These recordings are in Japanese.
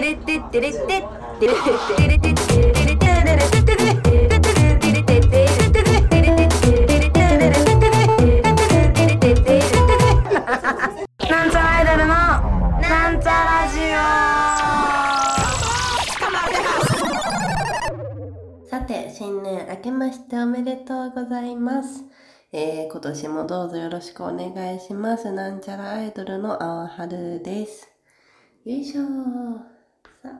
レテテレテテレテテレテレテ新年明けましておめでとうございます、今年もどうぞよろしくお願いします。なんちゃらアイドルのあわはるです。よいしょー。さあちょっ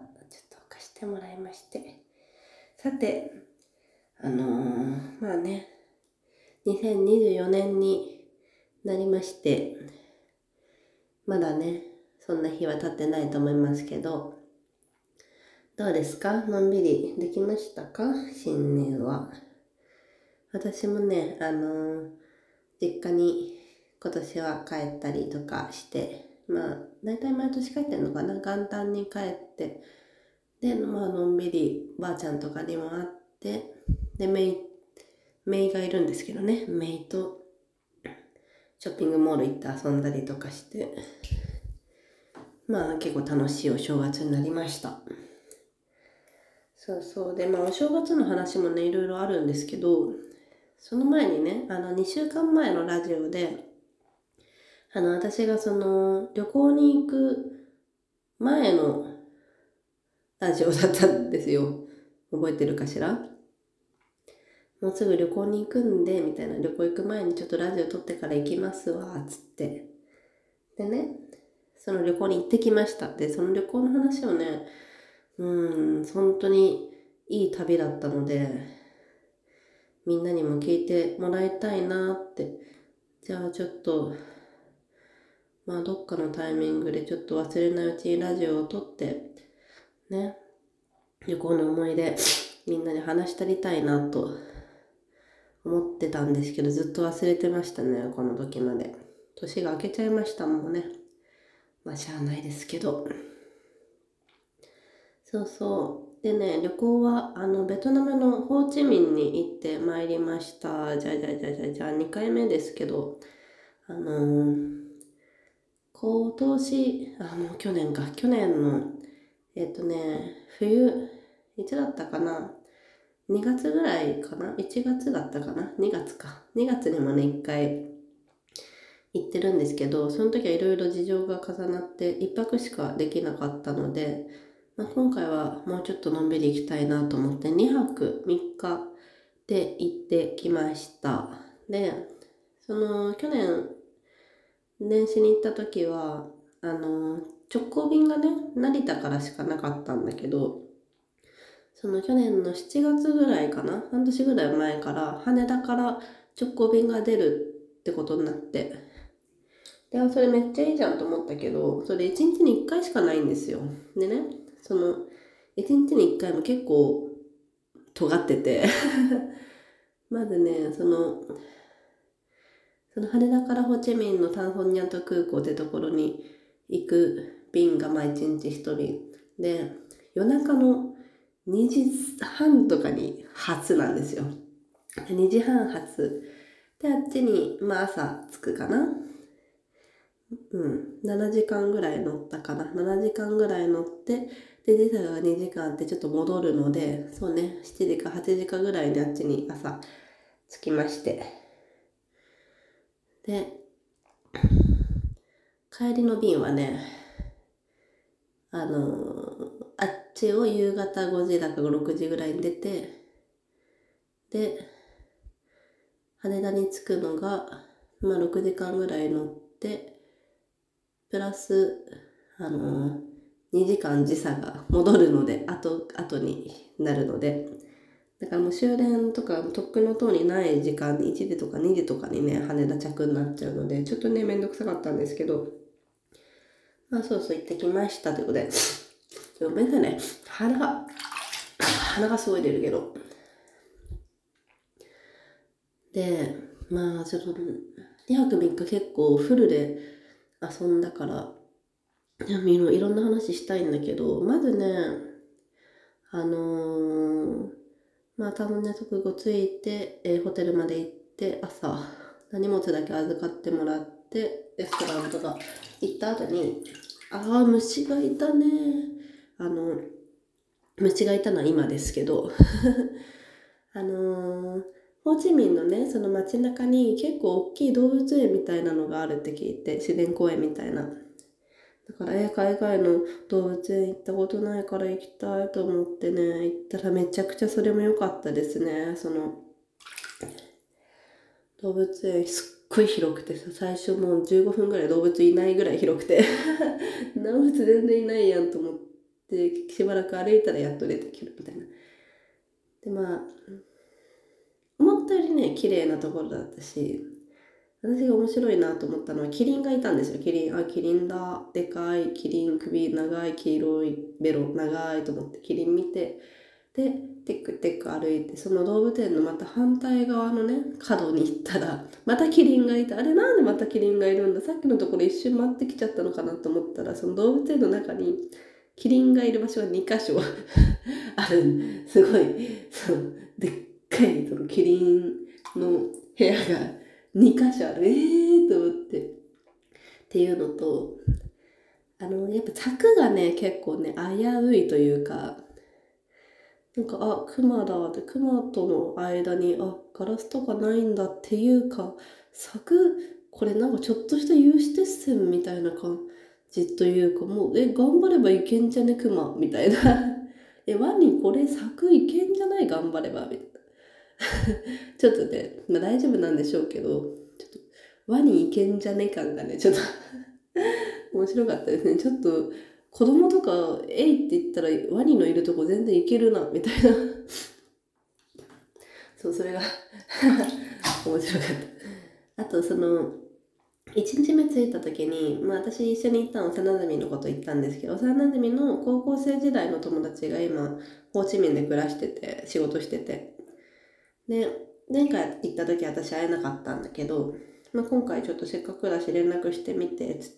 と貸してもらいまして、さてまあね、2024年になりまして、まだねそんな日は経ってないと思いますけど、どうですか？のんびりできましたか？新年は。私もね、実家に今年は帰ったりとかして、まあ、だいたい毎年帰ってんのかな？元旦に帰って、で、まあ、のんびりばあちゃんとかにも会って、で、めいがいるんですけどね、めいとショッピングモール行って遊んだりとかして、まあ、結構楽しいお正月になりました。そうそう。で、まあお正月の話もね、いろいろあるんですけど、その前にね、2週間前のラジオで、私がその、旅行に行く前のラジオだったんですよ。覚えてるかしら？もうすぐ旅行に行くんで、みたいな、旅行行く前にちょっとラジオ撮ってから行きますわ、つって。でね、その旅行に行ってきました。で、その旅行の話をね、本当にいい旅だったので、みんなにも聞いてもらいたいなって。じゃあちょっとまあどっかのタイミングでちょっと忘れないうちにラジオを撮ってね、旅行の思い出みんなに話したりたいなと思ってたんですけど、ずっと忘れてましたね。この時まで年が明けちゃいましたもんね。まあしゃあないですけど。そうそう。でね、旅行は、ベトナムのホーチミンに行ってまいりました。じゃあ、2回目ですけど、今年、もう去年か。去年の、冬、いつだったかな？ 2 月ぐらいかな？ 1 月だったかな？ 2 月か。2月にもね、1回行ってるんですけど、その時はいろいろ事情が重なって、1泊しかできなかったので、今回はもうちょっとのんびり行きたいなと思って2泊3日で行ってきました。で、その去年年始に行った時は直行便がね成田からしかなかったんだけど、その去年の7月ぐらいかな、半年ぐらい前から羽田から直行便が出るってことになって、でそれめっちゃいいじゃんと思ったけど、それ1日に1回しかないんですよ。でね、その1日に1回も結構尖っててまずね、その羽田からホーチミンのタンホンニャント空港ってところに行く便がまあ1日1人で、夜中の2時半とかに発なんですよ。2時半発で、あっちにまあ朝着くかな。7時間ぐらい乗ったかな。7時間ぐらい乗って、で、時差が2時間ってちょっと戻るので、そうね、7時か8時かぐらいにあっちに朝着きまして。で、帰りの便はね、あっちを夕方5時だか6時ぐらいに出て、で、羽田に着くのが、まあ6時間ぐらい乗って、プラス、2時間時差が戻るので、後になるので、だからもう終電とか、とっくの塔にない時間、1時とか2時とかにね、羽田着になっちゃうので、ちょっとね、めんどくさかったんですけど、まあそうそう、行ってきましたということで、ごめんなさいね、鼻がすごい出るけど。で、まあちょっと、2泊3日結構フルで、遊んだからいろんな話したいんだけど、まずねまあタンホンニャント空港着いて、ホテルまで行って、朝荷物だけ預かってもらって、レストランとか行った後に、あー虫がいたね虫がいたのは今ですけどホーチミンのね、その街中に結構大きい動物園みたいなのがあるって聞いて、自然公園みたいな。だから、海外の動物園行ったことないから行きたいと思ってね、行ったらめちゃくちゃそれも良かったですね。その、動物園すっごい広くてさ、最初もう15分ぐらい動物いないぐらい広くて、動物全然いないやんと思って、しばらく歩いたらやっと出てくるみたいな。で、まあ、思ったよりね、綺麗なところだったし、私が面白いなと思ったのは、キリンがいたんですよ。キリンだ。でかい。キリン、首長い。黄色い。ベロ長いと思って、キリン見て、で、テックテック歩いて、その動物園のまた反対側のね、角に行ったら、またキリンがいた。あれ、なんでまたキリンがいるんだ。さっきのところ一瞬待ってきちゃったのかなと思ったら、その動物園の中に、キリンがいる場所が2カ所ある。すごい、でっかいそのキリンの部屋が2カ所ある。と思って。っていうのと、やっぱ柵がね、結構ね、危ういというか、なんか、あ、クマだって、クマとの間に、あ、ガラスとかないんだっていうか、柵、これなんかちょっとした有刺鉄線みたいな感じというか、もう、頑張ればいけんじゃね、クマみたいな。ワニ、これ柵いけんじゃない頑張ればみたいな。ちょっとね、まあ、大丈夫なんでしょうけど、ちょっとワニいけんじゃね感がね、ちょっと面白かったですね。ちょっと子供とか、いって言ったらワニのいるとこ全然いけるな、みたいな。そう、それが面白かった。あと、その、1日目着いた時に、まあ私一緒に行った幼馴染のこと言ったんですけど、幼馴染の高校生時代の友達が今、ホーチミンで暮らしてて、仕事してて、で、前回行った時私会えなかったんだけど、まあ、今回ちょっとせっかくだし連絡してみて、つっ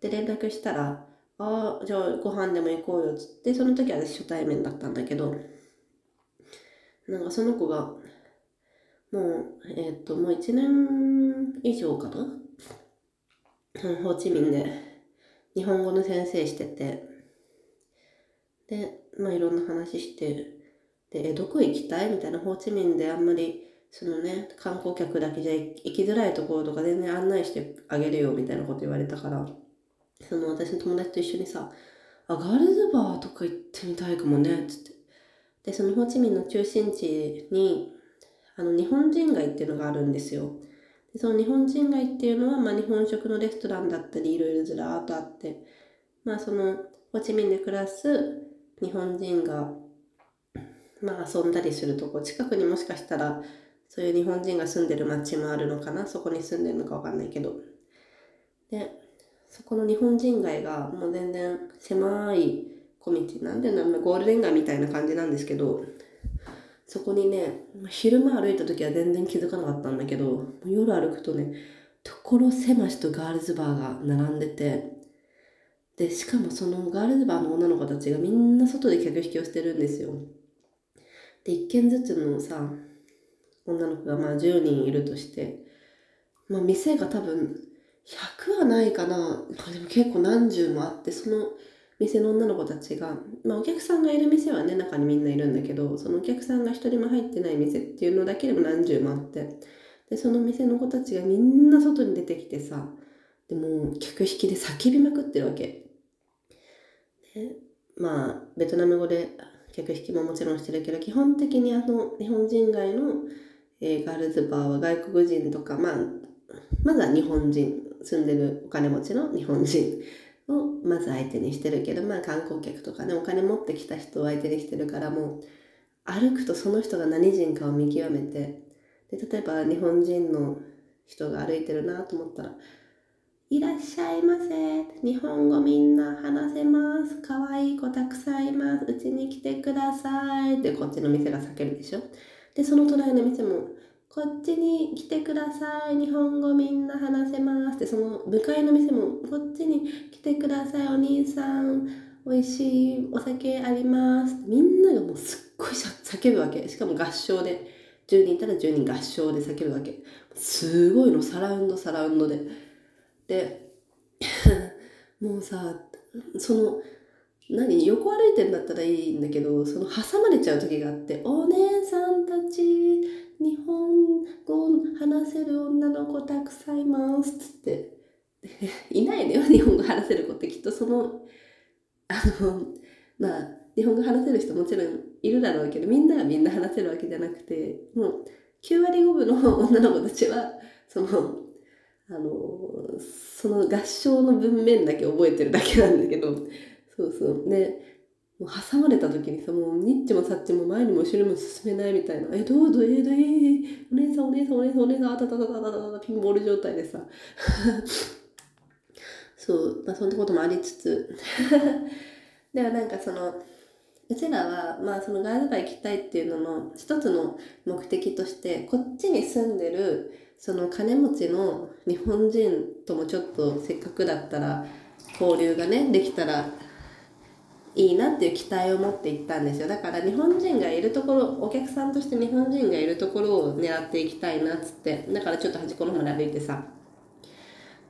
て。で、連絡したら、ああ、じゃあご飯でも行こうよ、つって。その時は私初対面だったんだけど、なんかその子が、もう、もう1年以上かなホーチミンで日本語の先生してて、で、まあいろんな話して、で、どこ行きたいみたいな、ホーチミンであんまり、そのね、観光客だけじゃ行きづらいところとか全然案内してあげるよ、みたいなこと言われたから、その私の友達と一緒にさ、あ、ガールズバーとか行ってみたいかもね、つって。で、そのホーチミンの中心地に、日本人街っていうのがあるんですよ。で、その日本人街っていうのは、まあ日本食のレストランだったり、いろいろずらーっとあって、まあその、ホーチミンで暮らす日本人が、まあ遊んだりするとこ、近くにもしかしたらそういう日本人が住んでる町もあるのかな、そこに住んでるのかわかんないけど、でそこの日本人街がもう全然狭い小道なんで、ゴールデン街みたいな感じなんですけど、そこにね、昼間歩いた時は全然気づかなかったんだけど、夜歩くとね、所狭しとガールズバーが並んでて、でしかもそのガールズバーの女の子たちがみんな外で客引きをしてるんですよ。で、一軒ずつのさ、女の子がまあ10人いるとして、まあ店が多分100はないかな。でも結構何十もあって、その店の女の子たちが、まあお客さんがいる店はね、中にみんないるんだけど、そのお客さんが一人も入ってない店っていうのだけでも何十もあって、で、その店の子たちがみんな外に出てきてさ、でも客引きで叫びまくってるわけ。で、まあ、ベトナム語で、客引きももちろんしてるけど、基本的に日本人街の、ガールズバーは外国人とか、まあ、まずは日本人、住んでるお金持ちの日本人をまず相手にしてるけど、まあ観光客とかね、お金持ってきた人を相手にしてるから、もう歩くとその人が何人かを見極めて、で、例えば日本人の人が歩いてるなと思ったら、いらっしゃいませ。日本語みんな話せます。かわいい子たくさんいます。うちに来てください。ってこっちの店が叫ぶでしょ。で、その隣の店も、こっちに来てください。日本語みんな話せます。で、その向かいの店も、こっちに来てください。お兄さん、おいしいお酒あります。みんながもうすっごい叫ぶわけ。しかも合唱で、10人いたら10人合唱で叫ぶわけ。すごいの、サラウンドで。でもうさ、その横歩いてるんだったらいいんだけど、その挟まれちゃう時があって、お姉さんたち日本語話せる女の子たくさんいますっつっていないのよ、日本語話せる子って。きっとそのまあ日本語話せる人もちろんいるだろうけど、みんなはみんな話せるわけじゃなくて、もう9割5分の女の子たちはその合唱の文面だけ覚えてるだけなんだけど、そうそうね、もう挟まれた時にさ、もうニッチもサッチも前にも後ろにも進めないみたいな、どうぞお姉さんお姉さんお姉さんお姉さん、あたたたたたたた、ピンボール状態でさそう、まあそんなこともありつつではなんかうちらはまあそのガールバー行きたいっていうのの一つの目的として、こっちに住んでるその金持ちの日本人ともちょっとせっかくだったら交流がねできたらいいなっていう期待を持って行ったんですよ。だから日本人がいるところ、お客さんとして日本人がいるところを狙っていきたいなっつって、だからちょっと端っこの方まで歩いてさ、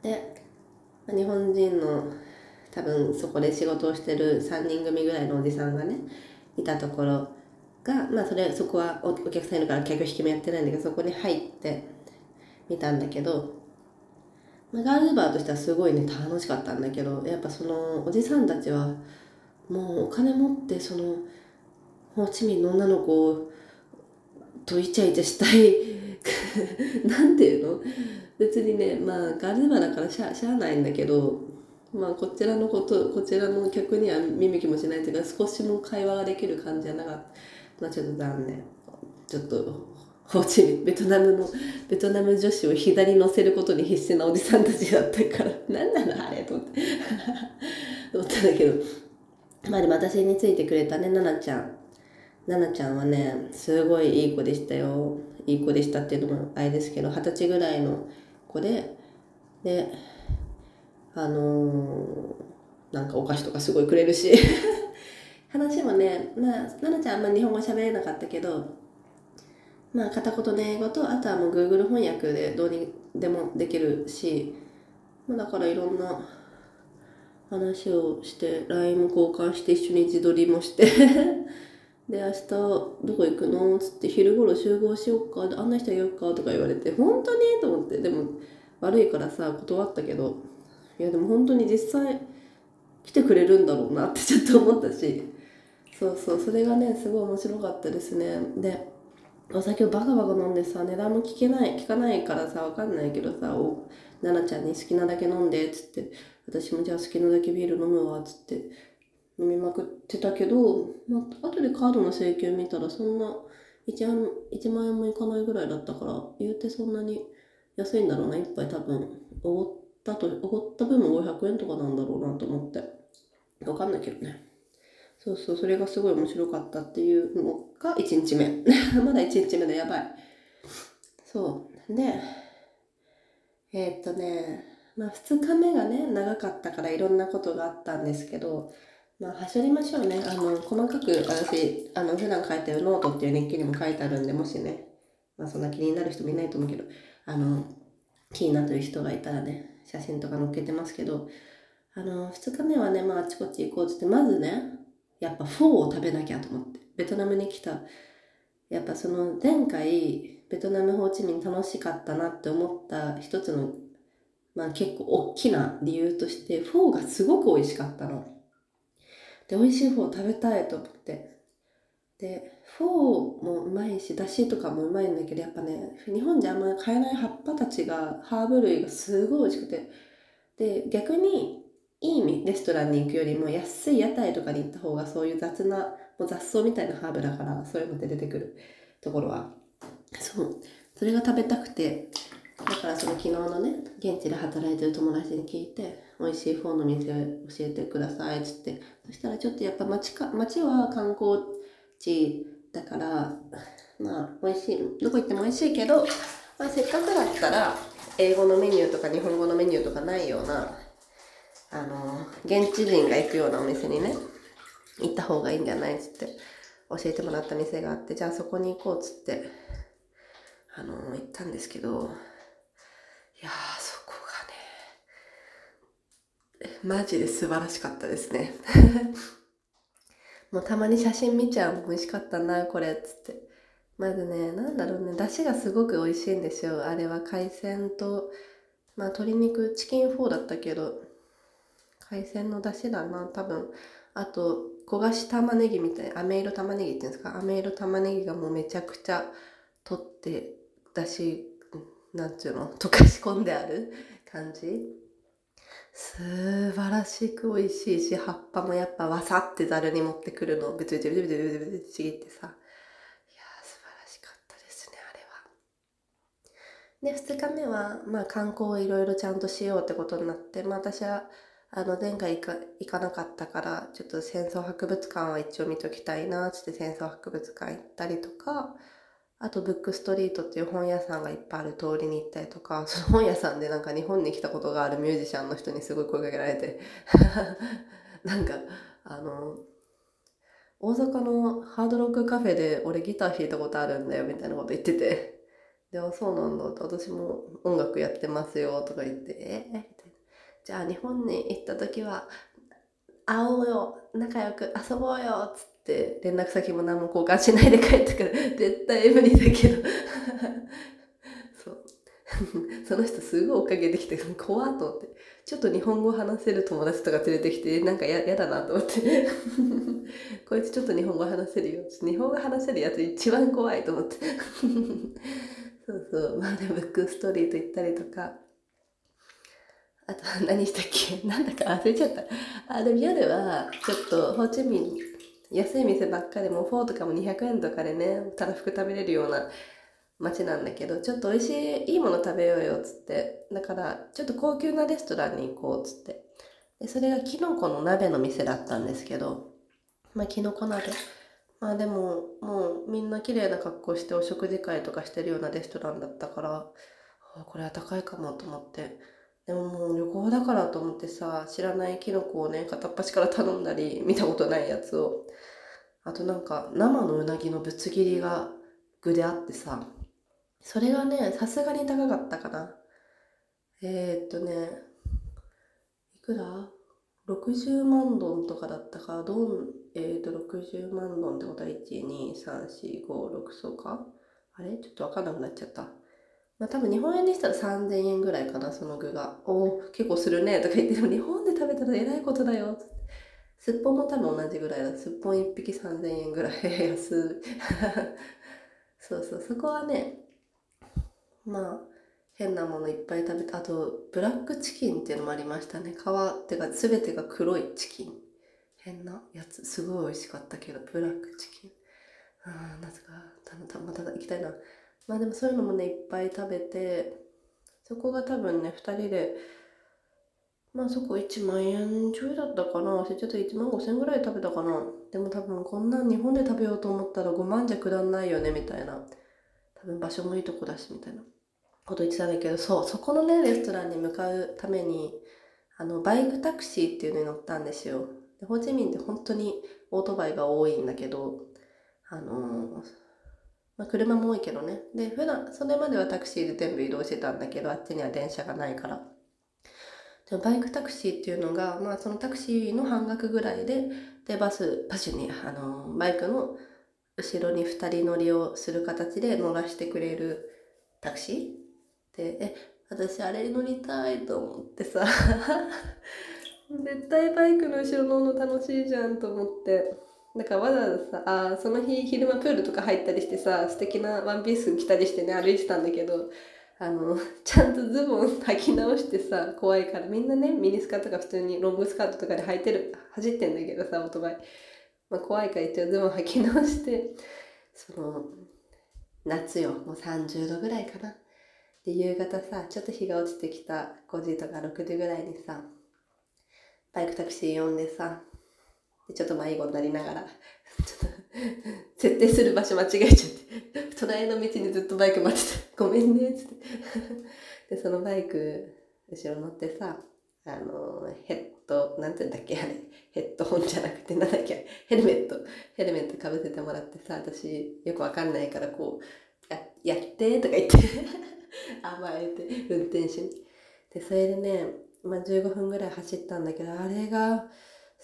で日本人の多分そこで仕事をしてる3人組ぐらいのおじさんがねいたところが、まあそこはお客さんいるから客引きもやってないんだけど、そこに入ってみたんだけど、まあ、ガールバーとしてはすごいね楽しかったんだけど、やっぱそのおじさんたちはもうお金持って、そのホーチミンの女の子とイチャイチャしたいなんていうの、別にね、まあガールバーだからしゃあないんだけど、まあこちらの客には耳気もしないというか、少しも会話ができる感じじゃなかった、まあ、ちょっと残念。ちょっとホーチミン、ベトナム女子を左に乗せることに必死なおじさんたちだったから、なんなのあれと思って思ったんだけど、まあでも私についてくれたね、ななちゃんはね、すごいいい子でしたよ。いい子でしたっていうのもあれですけど、20歳ぐらいの子で、で、なんかお菓子とかすごいくれるし話もね、まあななちゃんあんま日本語喋れなかったけど、まあ片言の英語と、あとはもう Google 翻訳でどうにでもできるし、まあ、だからいろんな話をして LINE も交換して一緒に自撮りもしてで明日どこ行くのっつって、昼頃集合しよっか、あんな人がよっかとか言われて、本当にと思って、でも悪いからさ断ったけど、いやでも本当に実際来てくれるんだろうなってちょっと思ったし、そうそう、それがねすごい面白かったですね。でお酒をバカバカ飲んでさ、値段も聞かないからさ分かんないけどさ、ななちゃんに好きなだけ飲んでっつって、私もじゃあ好きなだけビール飲むわっつって飲みまくってたけど、まあ後でカードの請求見たらそんな1万円もいかないぐらいだったから、言うてそんなに安いんだろうな、一杯多分おごった分も500円とかなんだろうなと思って、分かんないけどね。そうそう、それがすごい面白かったっていうのが1日目まだ1日目でやばい。そうでまあ2日目がね長かったからいろんなことがあったんですけど、まあ走りましょうね。細かく私普段書いてるノートっていう日記にも書いてあるんで、もしね、まあそんな気になる人もいないと思うけど、気になってる人がいたらね写真とか載っけてますけど、2日目はね、まああちこち行こうって、まずねやっぱフォーを食べなきゃと思って、ベトナムに来た、やっぱその前回ベトナムホーチミン楽しかったなって思った一つの、まあ結構大きな理由として、フォーがすごく美味しかったので、美味しいフォー食べたいと思って、でフォーもうまいし、だしとかもうまいんだけど、やっぱね日本じゃあんまり買えない葉っぱたちが、ハーブ類がすごい美味しくて、で逆にいい意味レストランに行くよりも安い屋台とかに行った方が、そういう雑なもう雑草みたいなハーブだから、そういうので出てくるところはそう、それが食べたくて、だからその昨日のね現地で働いてる友達に聞いて、美味しいフォーの店教えてくださいっつって、そしたらちょっとやっぱ町は観光地だから、まあ美味しい、どこ行っても美味しいけど、まあ、せっかくだったら英語のメニューとか日本語のメニューとかないような現地人が行くようなお店にね行った方がいいんじゃないっつって教えてもらった店があって、じゃあそこに行こうっつって行ったんですけど、いやーそこがねマジで素晴らしかったですねもうたまに写真見ちゃう。美味しかったなこれっつって。まずね、なんだろうね、出汁がすごく美味しいんですよ。あれは海鮮と、まあ鶏肉、チキンフォーだったけど、海鮮の出汁だな、多分。あと、焦がし玉ねぎみたいな、飴色玉ねぎっていうんですか、飴色玉ねぎがもうめちゃくちゃ取って、出汁、なんていうの、溶かし込んである感じ。素晴らしく美味しいし、葉っぱもやっぱわさってざるに持ってくるのをブチブチブチブチブチブチちぎってさ。で、2日目は、まあ観光をいろいろちゃんとしようってことになって、まあ私は、前回行かなかったから、ちょっと戦争博物館は一応見ときたいな、つって戦争博物館行ったりとか、あとブックストリートっていう本屋さんがいっぱいある通りに行ったりとか、その本屋さんでなんか日本に来たことがあるミュージシャンの人にすごい声かけられて、なんか、大阪のハードロックカフェで俺ギター弾いたことあるんだよ、みたいなこと言ってて、で、そうなんだって、私も音楽やってますよとか言って、みたいな。じゃあ日本に行った時は、会おうよ、仲良く遊ぼうよ、つって、連絡先も何も交換しないで帰ってくる。絶対無理だけど。そう。その人すごい追っかけてきて、怖っと思って。ちょっと日本語話せる友達とか連れてきて、なんかやだなと思って。こいつちょっと日本語話せるよ。日本語話せるやつ一番怖いと思って。そうそう、まあでブックストリート行ったりとか、あと何したっけ、なんだか忘れちゃった。あ、でも夜はちょっとホーチミン、安い店ばっかでもフォーとかも200円とかでね、ただ服食べれるような街なんだけど、ちょっと美味しい、いいもの食べようよっつって、だからちょっと高級なレストランに行こうっつって、でそれがキノコの鍋の店だったんですけど、まあキノコ鍋。まあでも、もうみんな綺麗な格好してお食事会とかしてるようなレストランだったから、あ、これは高いかもと思って。でももう旅行だからと思ってさ、知らないキノコをね、片っ端から頼んだり、見たことないやつを。あとなんか、生のうなぎのぶつ切りが具であってさ、それがね、さすがに高かったかな。いくら60万ドンとかだったから、60万ドンってことは、1、2、3、4、5、6、そうかあれちょっとわかんなくなっちゃった。まあ多分日本円にしたら3000円ぐらいかな、その具が。おー、結構するね、とか言って、でも日本で食べたらえらいことだよ。すっぽんも多分同じぐらいだ。すっぽん1匹3000円ぐらい。安い。そうそう、そこはね、まあ、変なものいっぱい食べた。あと、ブラックチキンっていうのもありましたね。皮ってか全てが黒いチキン。変なやつ。すごい美味しかったけど、ブラックチキン。ああ、なぜか、また行きたいな。まあでもそういうのもね、いっぱい食べて、そこが多分ね、2人で、まあそこ1万円ちょいだったかな。ちょっと1万5千ぐらい食べたかな。でも多分こんなん日本で食べようと思ったら5万じゃくだんないよね、みたいな。多分場所もいいとこだし、みたいな。こと言ってたんだけど、そう、そこのね、レストランに向かうために、バイクタクシーっていうのに乗ったんですよ。で、ホーチミンって本当にオートバイが多いんだけど、まあ、車も多いけどね。で、普段、それまではタクシーで全部移動してたんだけど、あっちには電車がないから。で、バイクタクシーっていうのが、まあ、そのタクシーの半額ぐらいで、で、バスに、バイクの後ろに2人乗りをする形で乗らせてくれるタクシーで、私あれ乗りたいと思ってさ絶対バイクの後ろ乗るの楽しいじゃんと思って、だからわざわざさその日昼間プールとか入ったりしてさ、素敵なワンピース着たりしてね、歩いてたんだけど、ちゃんとズボン履き直してさ、怖いから、みんなねミニスカとか普通にロングスカートとかで履いてる、走ってんだけどさ、オートバイ、まあ、怖いから一応ズボン履き直して、その夏よ、もう30度ぐらいかな。で、夕方さ、ちょっと日が落ちてきた5時とか6時ぐらいにさ、バイクタクシー呼んでさ、でちょっと迷子になりながら、ちょっと設定する場所間違えちゃって、隣の道にずっとバイク待ってた。ごめんね、つって。で、そのバイク、後ろ乗ってさ、なんていうんだっけ、あれ、ヘッドホンじゃなくて、なんだっけ、ヘルメットかぶせてもらってさ、私、よくわかんないから、こう、やって、とか言って、甘えて、運転手に。で、それでね、まあ、15分ぐらい走ったんだけど、あれが、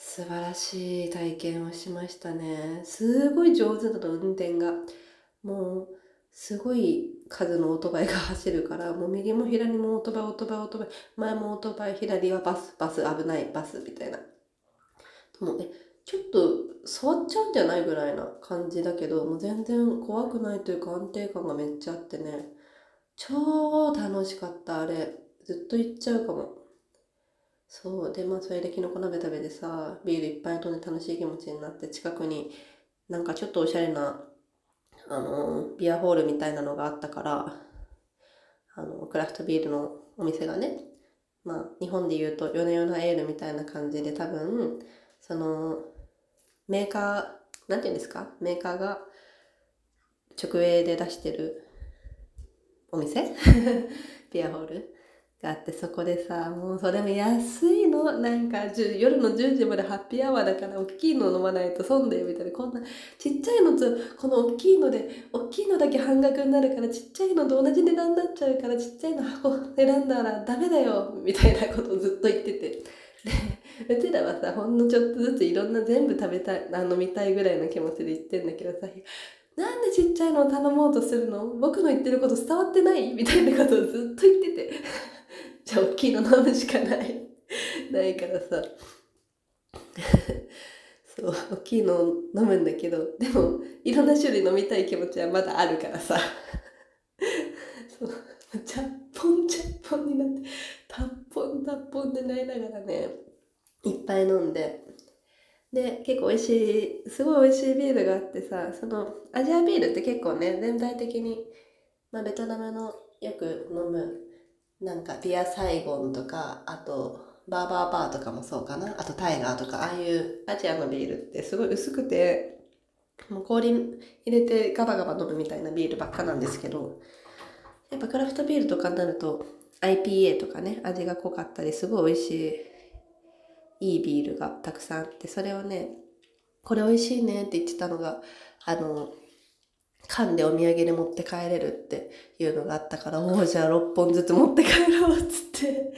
素晴らしい体験をしましたね。すごい上手だと、運転が。もうすごい数のオートバイが走るから、もう右も左もオートバイ、前もオートバイ、左はバス、危ないバスみたいな。もうね、ちょっと触っちゃうんじゃないぐらいな感じだけど、もう全然怖くないというか、安定感がめっちゃあってね、超楽しかった。あれずっと行っちゃうかも。そうで、まあそれできのこ鍋食べてさ、ビールいっぱい飲んで楽しい気持ちになって、近くになんかちょっとおしゃれなビアホールみたいなのがあったから、クラフトビールのお店がね、まあ日本でいうと夜な夜なエールみたいな感じで、多分そのメーカー、なんていうんですか、メーカーが直営で出してるお店ビアホールがあって、そこでさ、もうそれも安いの、なんか夜の10時までハッピーアワーだから大きいの飲まないと損だよみたいな、こんなちっちゃいのとこの大きいので、大きいのだけ半額になるから、ちっちゃいのと同じ値段になっちゃうから、ちっちゃいの箱選んだらダメだよみたいなことをずっと言ってて、でうちらはさ、ほんのちょっとずついろんな全部食べたい、飲みたいぐらいの気持ちで言ってんだけどさ、なんでちっちゃいのを頼もうとするの、僕の言ってること伝わってないみたいなことをずっと言っててじゃあ大きいの飲むしかないからさそう大きいのを飲むんだけど、でもいろんな種類飲みたい気持ちはまだあるからさそうチャッポンになってタッポンでなりながらね、いっぱい飲んで、で結構すごい美味しいビールがあってさ、そのアジアビールって結構ね、全体的に、まあ、ベトナムのよく飲むなんかビアサイゴンとか、あとバーとかもそうかな、あとタイガーとか、ああいうアジアのビールってすごい薄くて、もう氷入れてガバガバ飲むみたいなビールばっかなんですけど、やっぱクラフトビールとかになると IPA とかね、味が濃かったり、すごい美味しいいいビールがたくさんあって、それをね、これ美味しいねって言ってたのが、缶でお土産で持って帰れるっていうのがあったから、もうじゃあ6本ずつ持って帰ろうっつって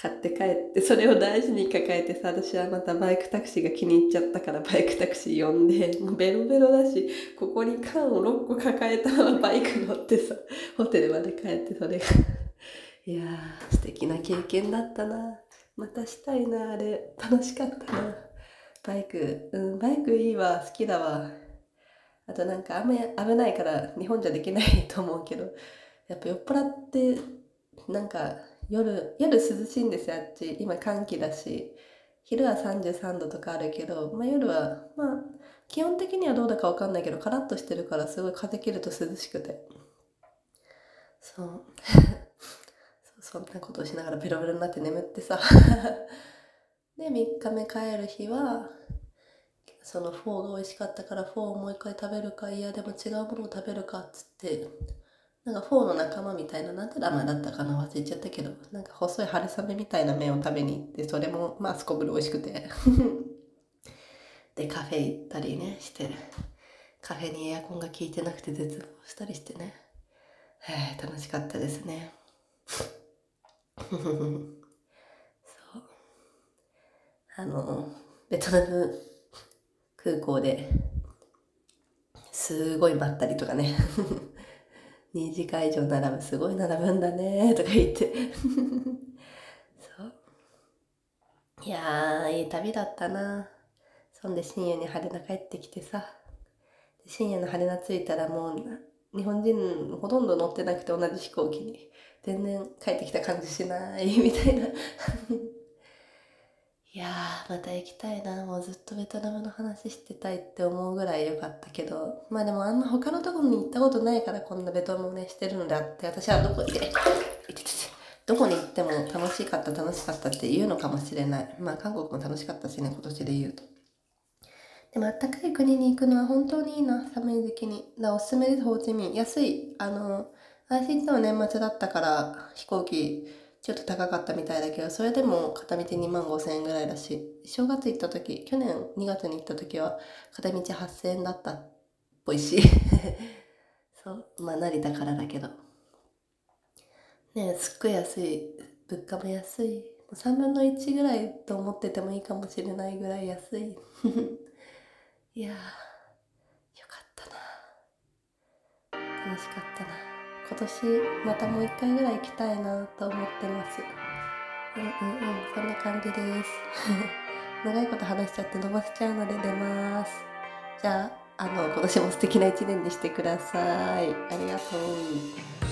買って帰って、それを大事に抱えてさ、私はまたバイクタクシーが気に入っちゃったから、バイクタクシー呼んで、もうベロベロだし、ここに缶を6個抱えたままバイク乗ってさ、ホテルまで帰って、それがいやー素敵な経験だったな。またしたいな、あれ楽しかったな。バイク、バイクいいわ、好きだわ。あとなんかあんまり危ないから日本じゃできないと思うけど、やっぱ酔っ払って、なんか夜涼しいんですよ、あっち。今寒気だし、昼は33度とかあるけど、まあ、夜はまあ基本的にはどうだか分かんないけど、カラッとしてるから、すごい風切ると涼しくて、そうそんなことをしながらベロベロになって眠ってさで3日目帰る日は、そのフォーが美味しかったから、フォーをもう一回食べるか、いやでも違うものを食べるかっつって、なんかフォーの仲間みたいな、なんて名前だったかな、忘れちゃったけど、なんか細い春雨みたいな麺を食べに行って、それもまあすこぶる美味しくてでカフェ行ったりねして、カフェにエアコンが効いてなくて絶望したりしてね、楽しかったですねそう、ベトナム空港ですごいまったりとかね2時間以上並ぶ、すごい並ぶんだねとか言ってそういやー、いい旅だったな。そんで深夜に羽田帰ってきてさ、深夜の羽田着いたら、もう日本人ほとんど乗ってなくて、同じ飛行機に全然帰ってきた感じしないみたいないやー、また行きたいな。もうずっとベトナムの話してたいって思うぐらい良かったけど、まあでもあんま他のところに行ったことないから、こんなベトナムねしてるのであって、私はどこに行っても楽しかったって言うのかもしれない。まあ韓国も楽しかったしね、今年で言うと。でもあったかい国に行くのは本当にいいな、寒い時期に。だからおすすめです、ホーチミン。安い、IC の年末だったから飛行機ちょっと高かったみたいだけど、それでも片道25,000円ぐらいだし、正月行った時、去年2月に行った時は片道8,000円だったっぽいしそう、まあ成田からだけどね、すっごい安い、物価も安い3分の1ぐらいと思っててもいいかもしれないぐらい安いいやーよかったな、楽しかったな。今年またもう1回ぐらい行きたいなと思ってます。そんな感じです長いこと話しちゃって伸ばしちゃうので出ます。じゃあ今年も素敵な1年にしてください。ありがとう。